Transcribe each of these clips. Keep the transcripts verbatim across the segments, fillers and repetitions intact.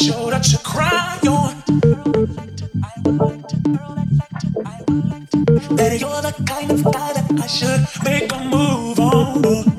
show that you cry on. That you're the kind of guy that I should make a move on. That you're the kind of guy that I should make a move on.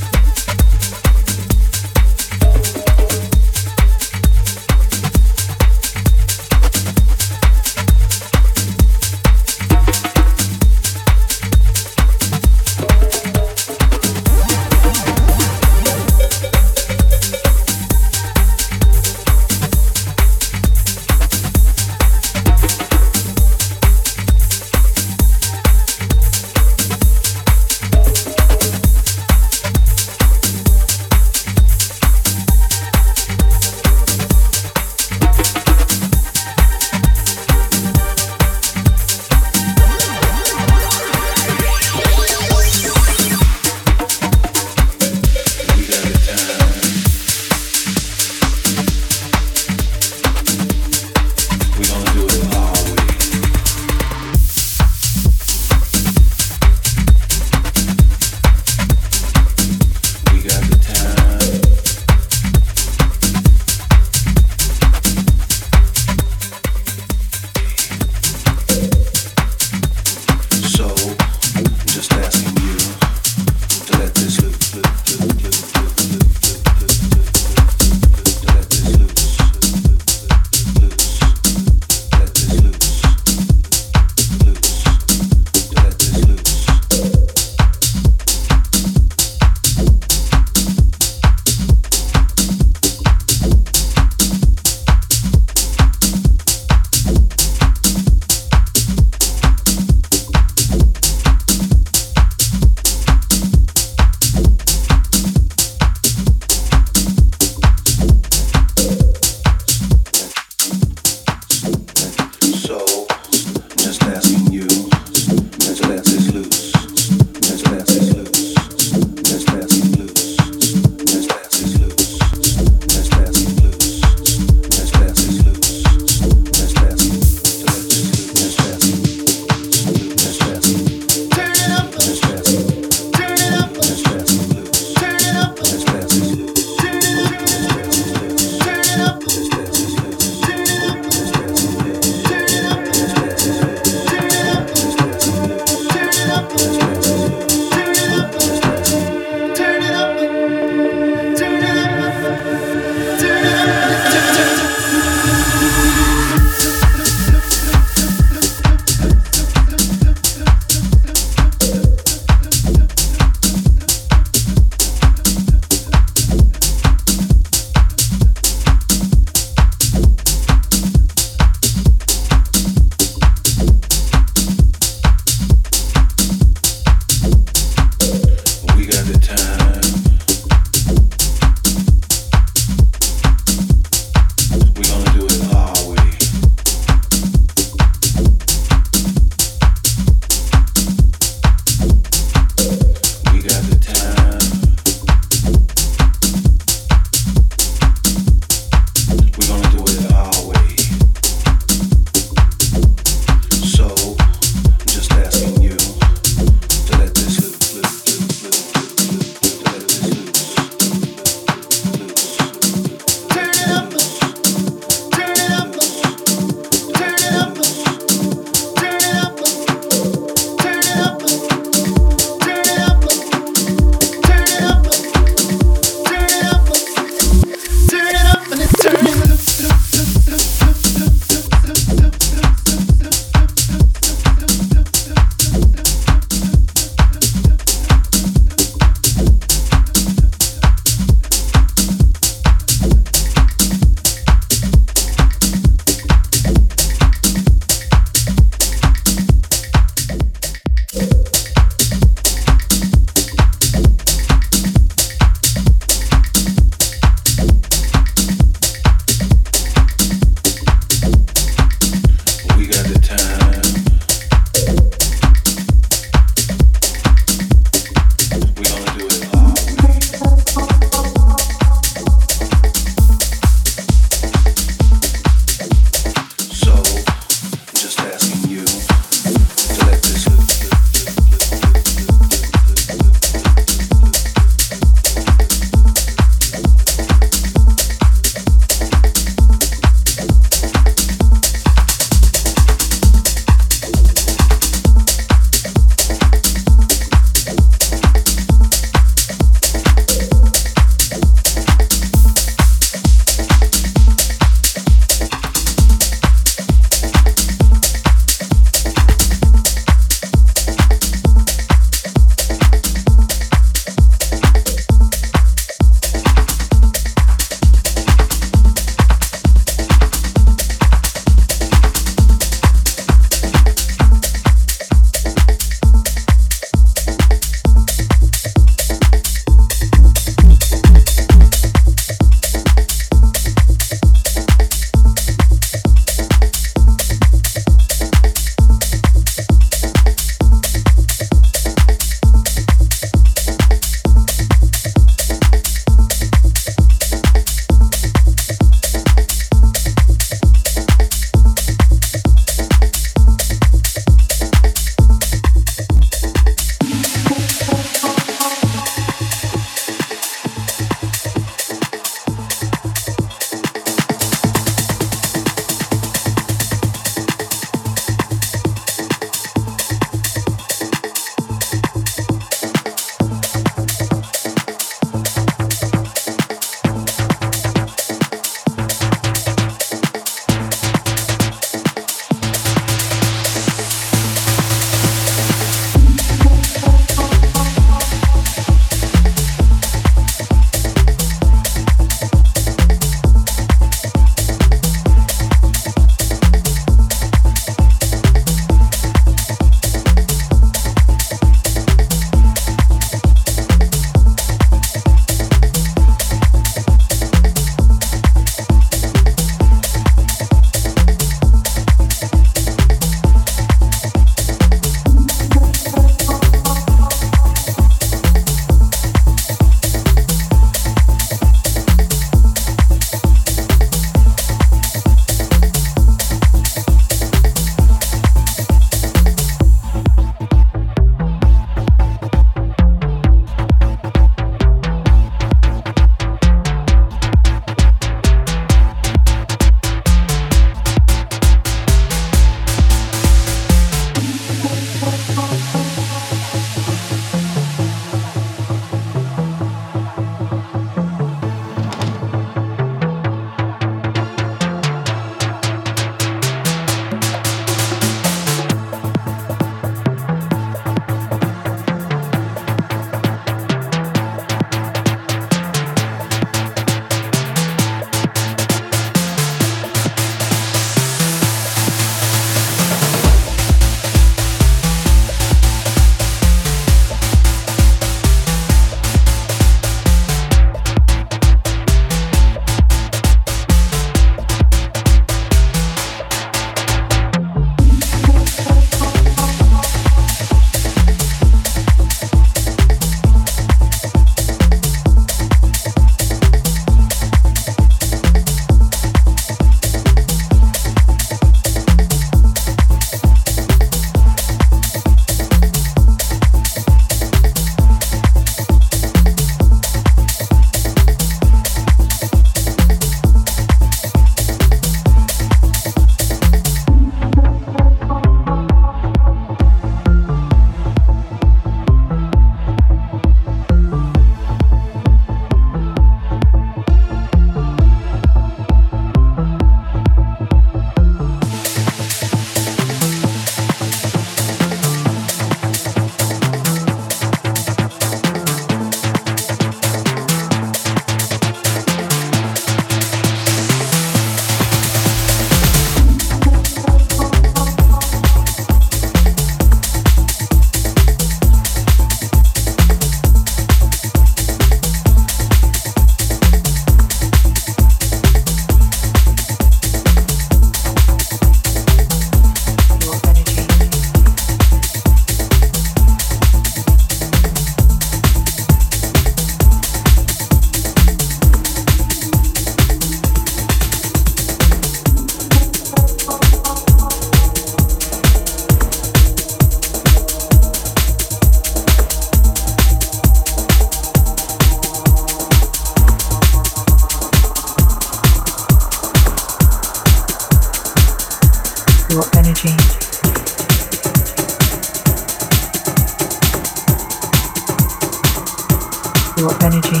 tricknology. Your energy.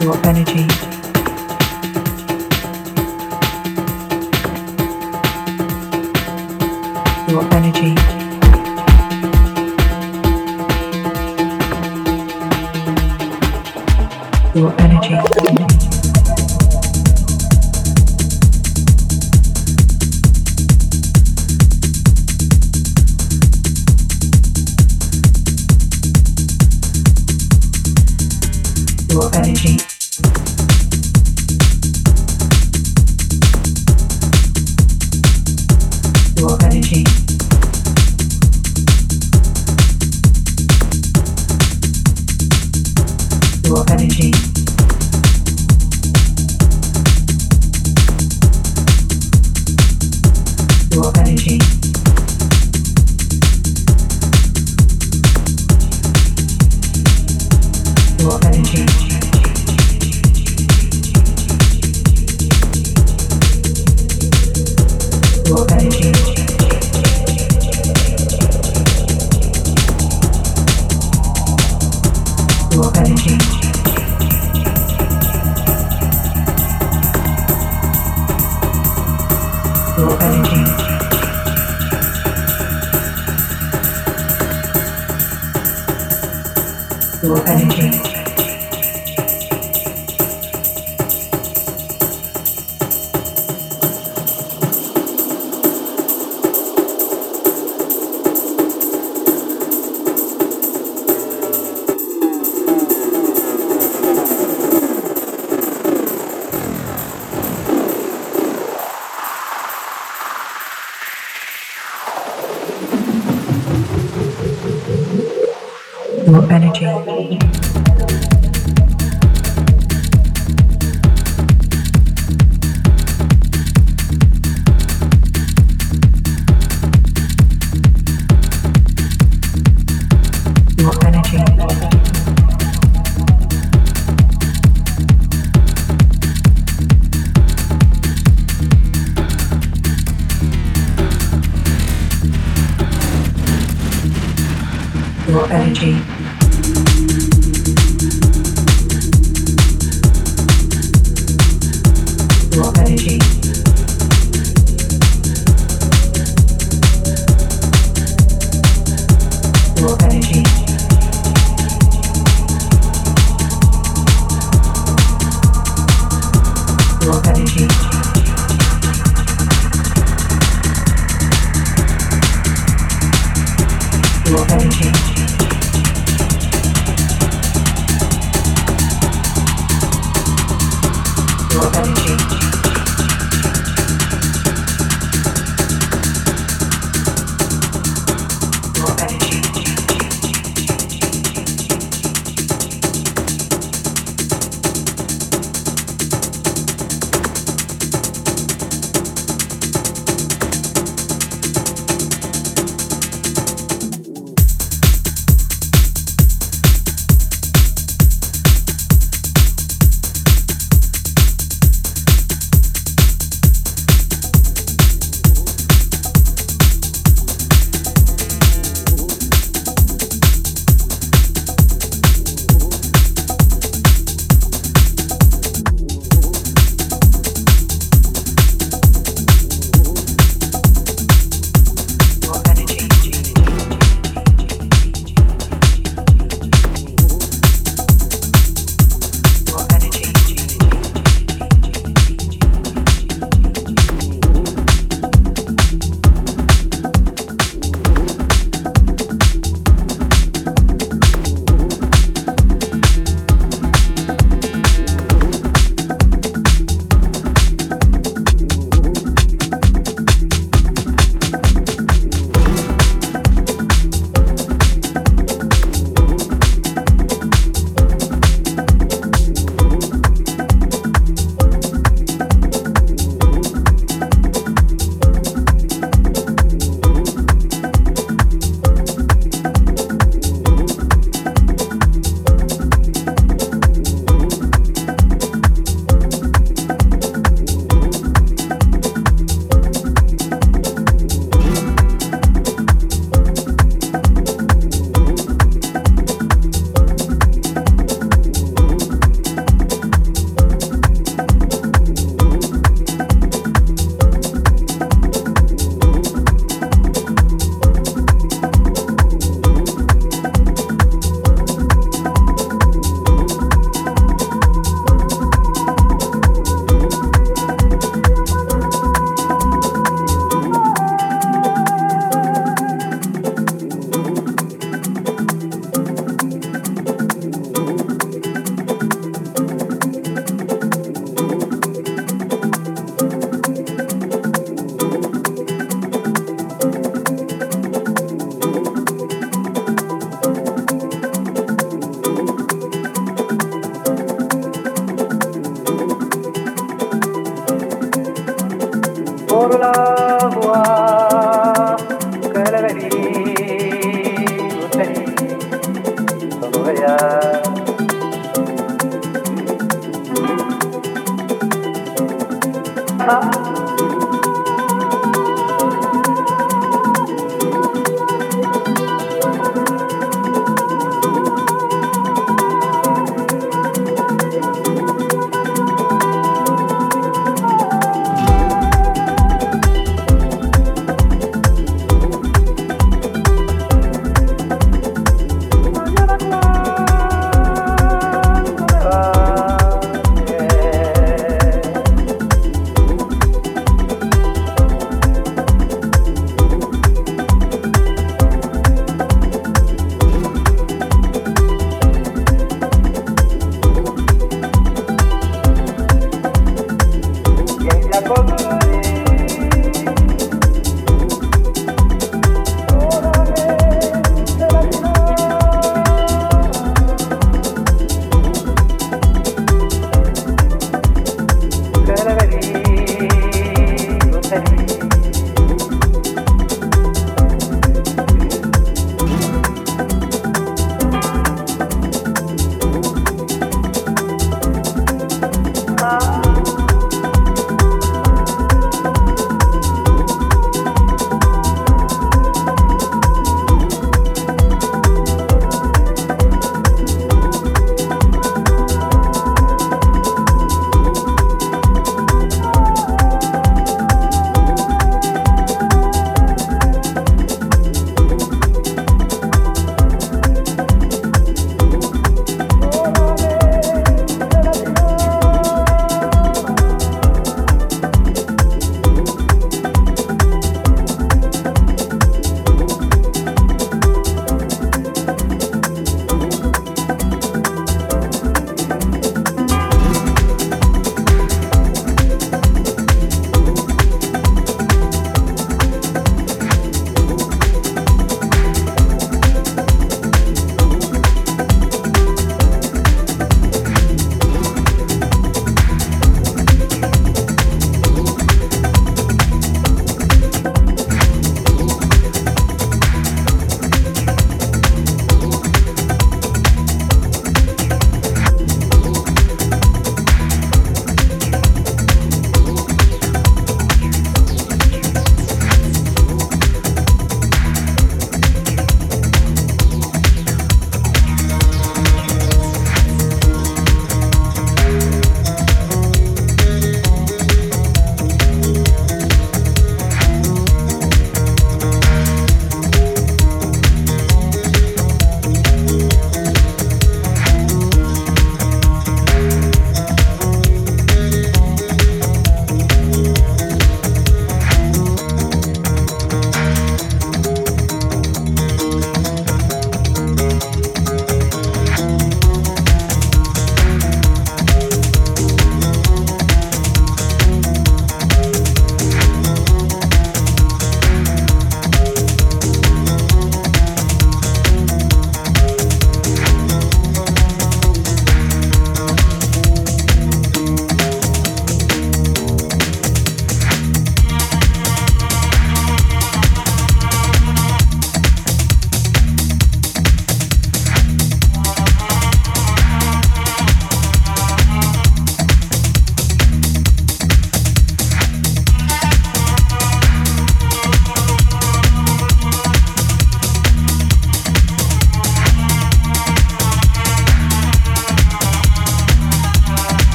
Your energy. Your energy. Your energy. Your energy. Your energy. Your energy. Your energy. Your energy. Your energy. Your energy. Your energy. Your energy. Your energy. Your energy. Your energy. Your energy. Your energy. Your energy. Your energy. Your energy.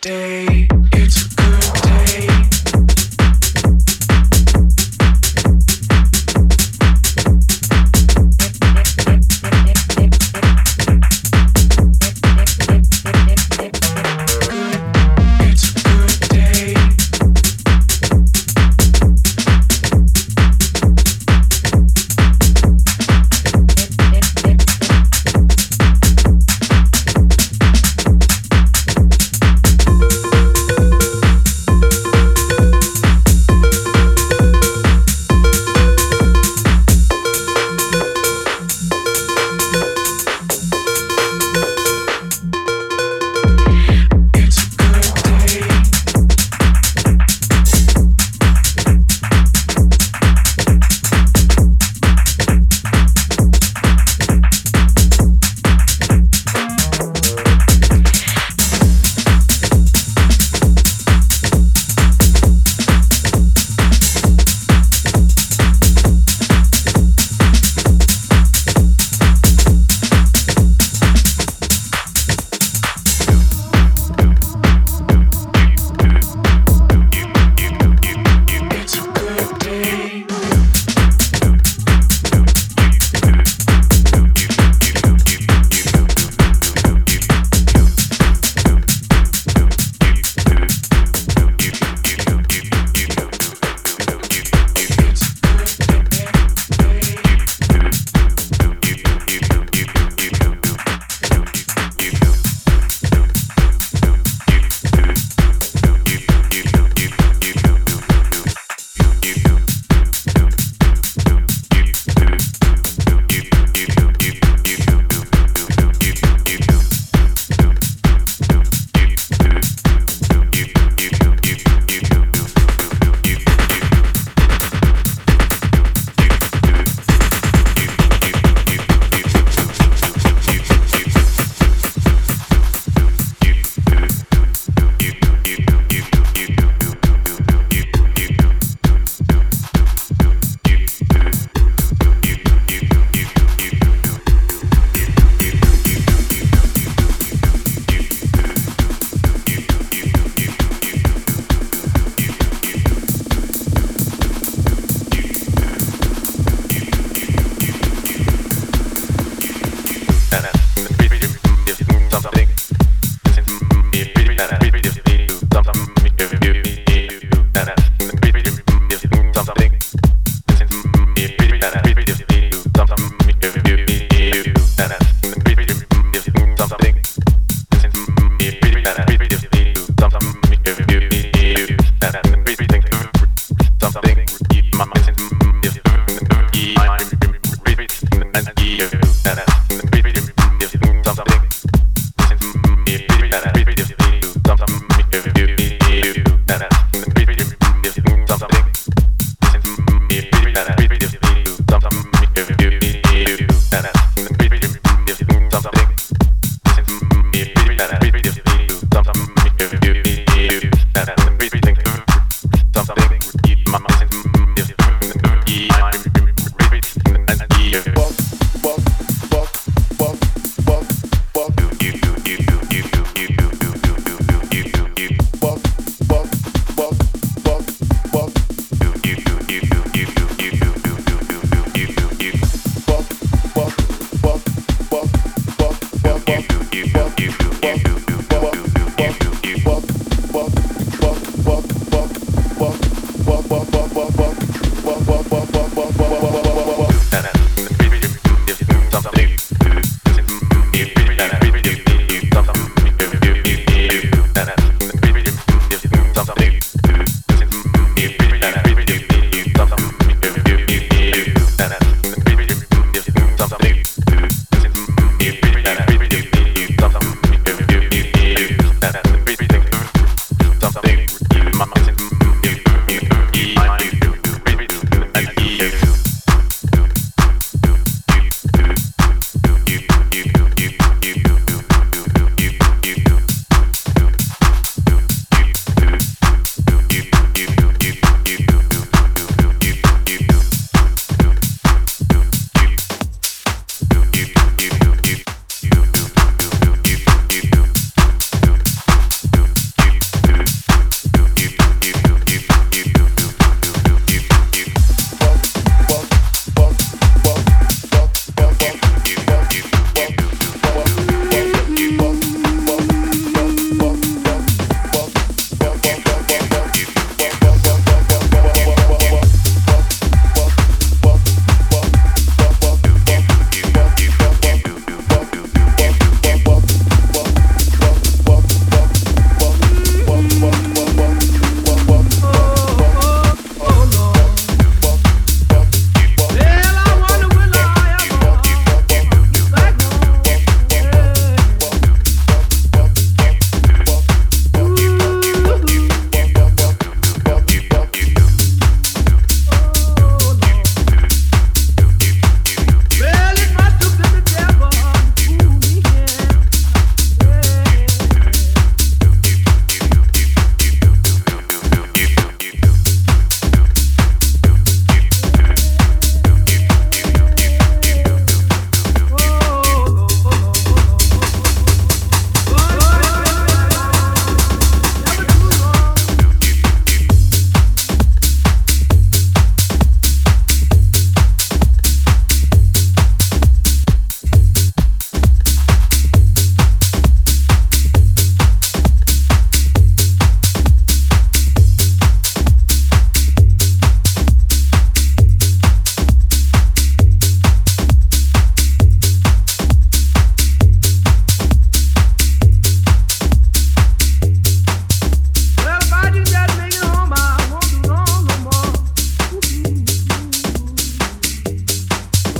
day. It's a good day.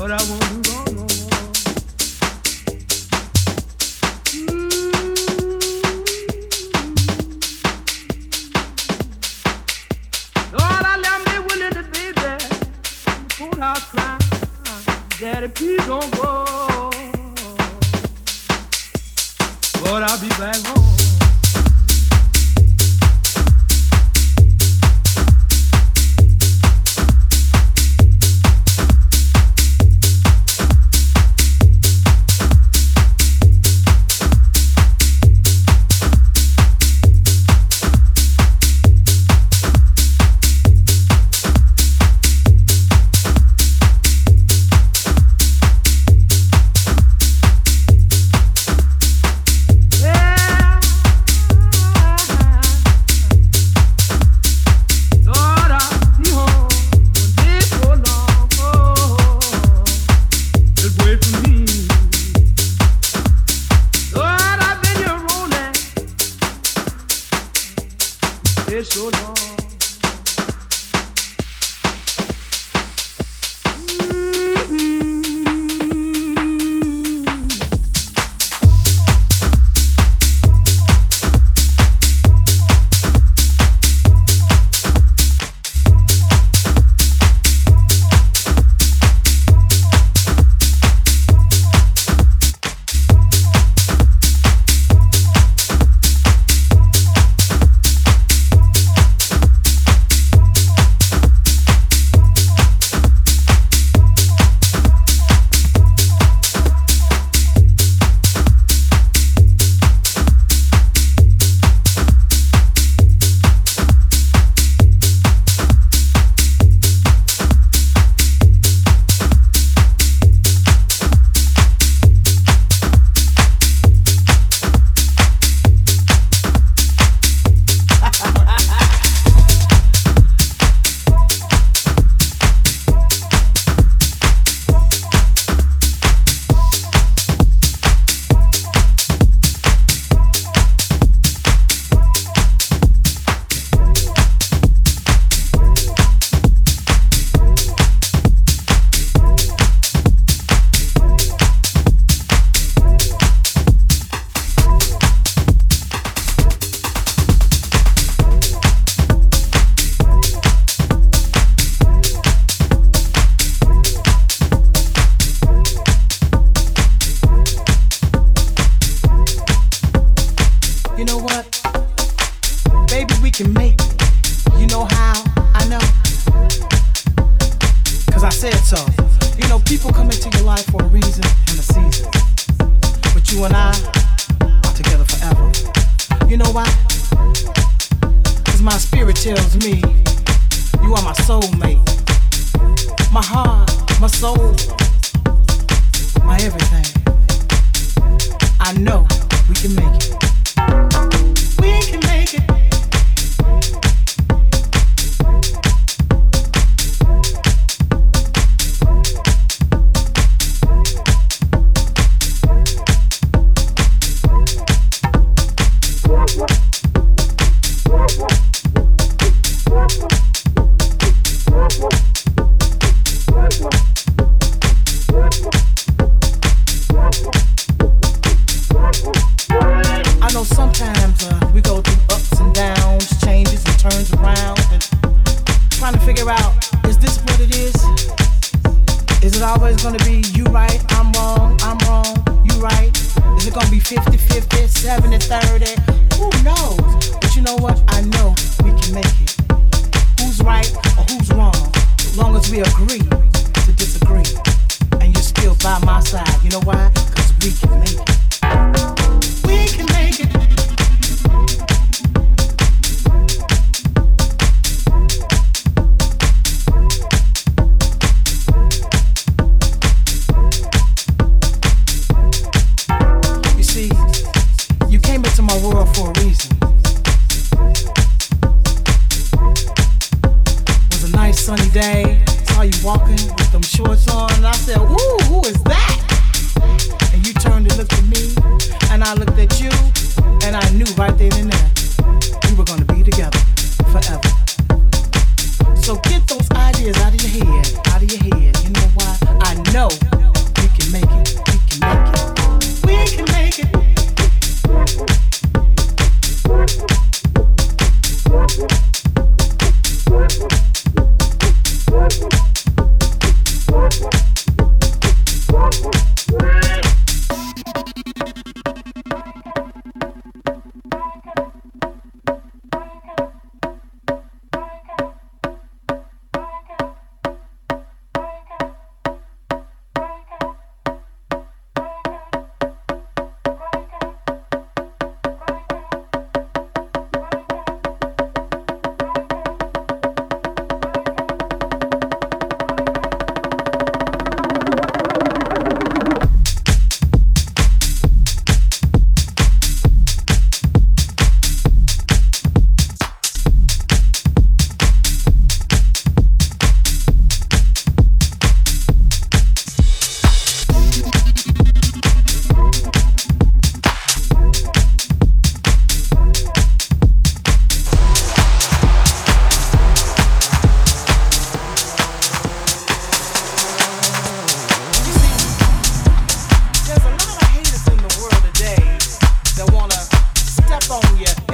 No.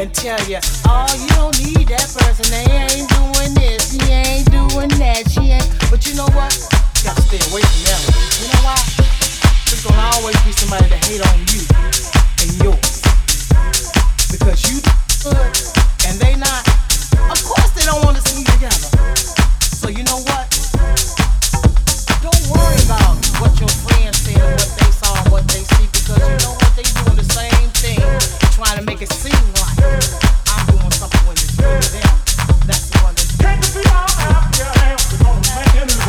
and tell you, oh, you don't need that person. They ain't doing this, he ain't doing that, she ain't. But you know what? You gotta stay away from that. You know why? There's gonna always be somebody that hate on you and yours. Because you good and they not. Of course they don't want to see you together. So you know what? Don't worry about what your friends said or what they saw or what they see, because you know what? They doing the same thing, trying to make it seem like I'm doing something when it's really them. That's the one that's taking me all out your hands. We're gonna make it in the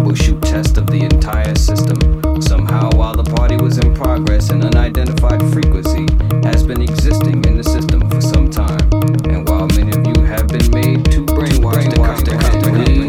troubleshoot test of the entire system. Somehow, while the party was in progress, an unidentified frequency has been existing in the system for some time. And while many of you have been made too brainwashed to comprehend,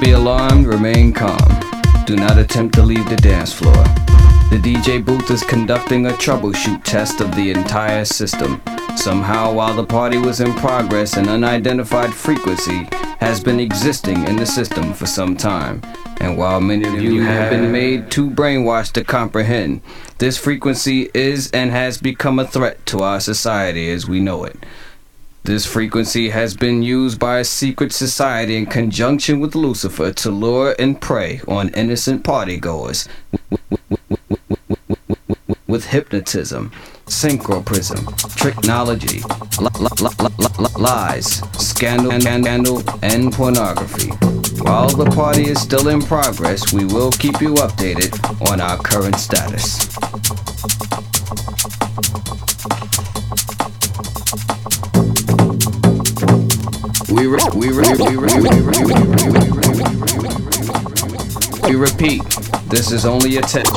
Be alarmed, remain calm. Do not attempt to leave the dance floor. The D J booth is conducting a troubleshoot test of the entire system. Somehow, while the party was in progress, an unidentified frequency has been existing in the system for some time. And while many of you have been made too brainwashed to comprehend, this frequency is and has become a threat to our society as we know it. This frequency has been used by a secret society in conjunction with Lucifer to lure and prey on innocent partygoers with hypnotism, synchroprism, tricknology, lies, scandal, scandal, and pornography. While the party is still in progress, we will keep you updated on our current status. We re- we re- we re- we re- we re- we repeat. This is only a test.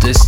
This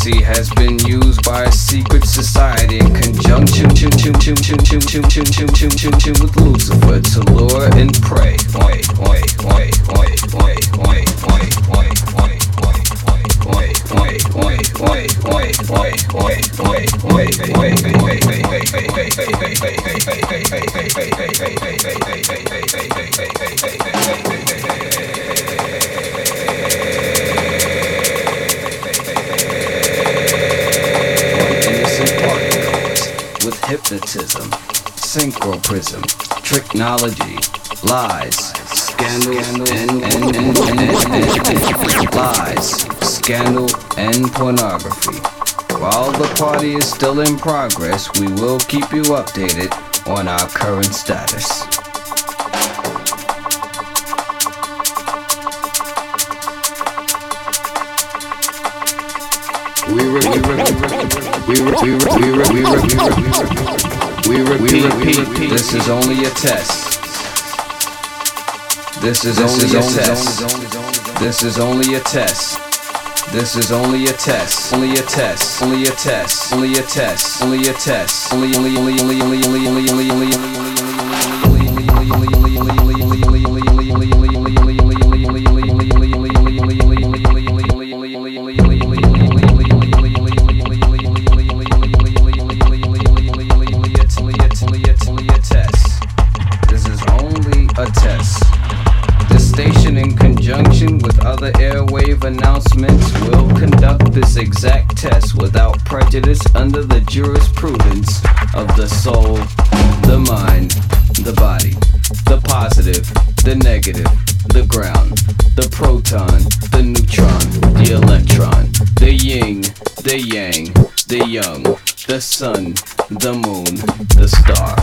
society has been used by a secret society in conjunction with Lucifer to lure and prey. Oi, oi, oi, oi, oi, oi, oi, oi, oi, oi, oi, oi, oi, oi, oi, oi, oi, oi, with hypnotism, synchroprism, tricknology, lies, scandal, and lies, scandal, and pornography. While the party is still in progress, we will keep you updated on our current status. We re- we re- we re- we re- we re- we re- we repeat. This is only a test. This is only a test. This is only a test. This is only a test. Only a test. Only a test. Only a test. Only a test. Only only only only only only only only only only. Announcements will conduct this exact test without prejudice under the jurisprudence of the soul, the mind, the body, the positive, the negative, the ground, the proton, the neutron, the electron, the yin, the yang, the young, the sun, the moon, the star.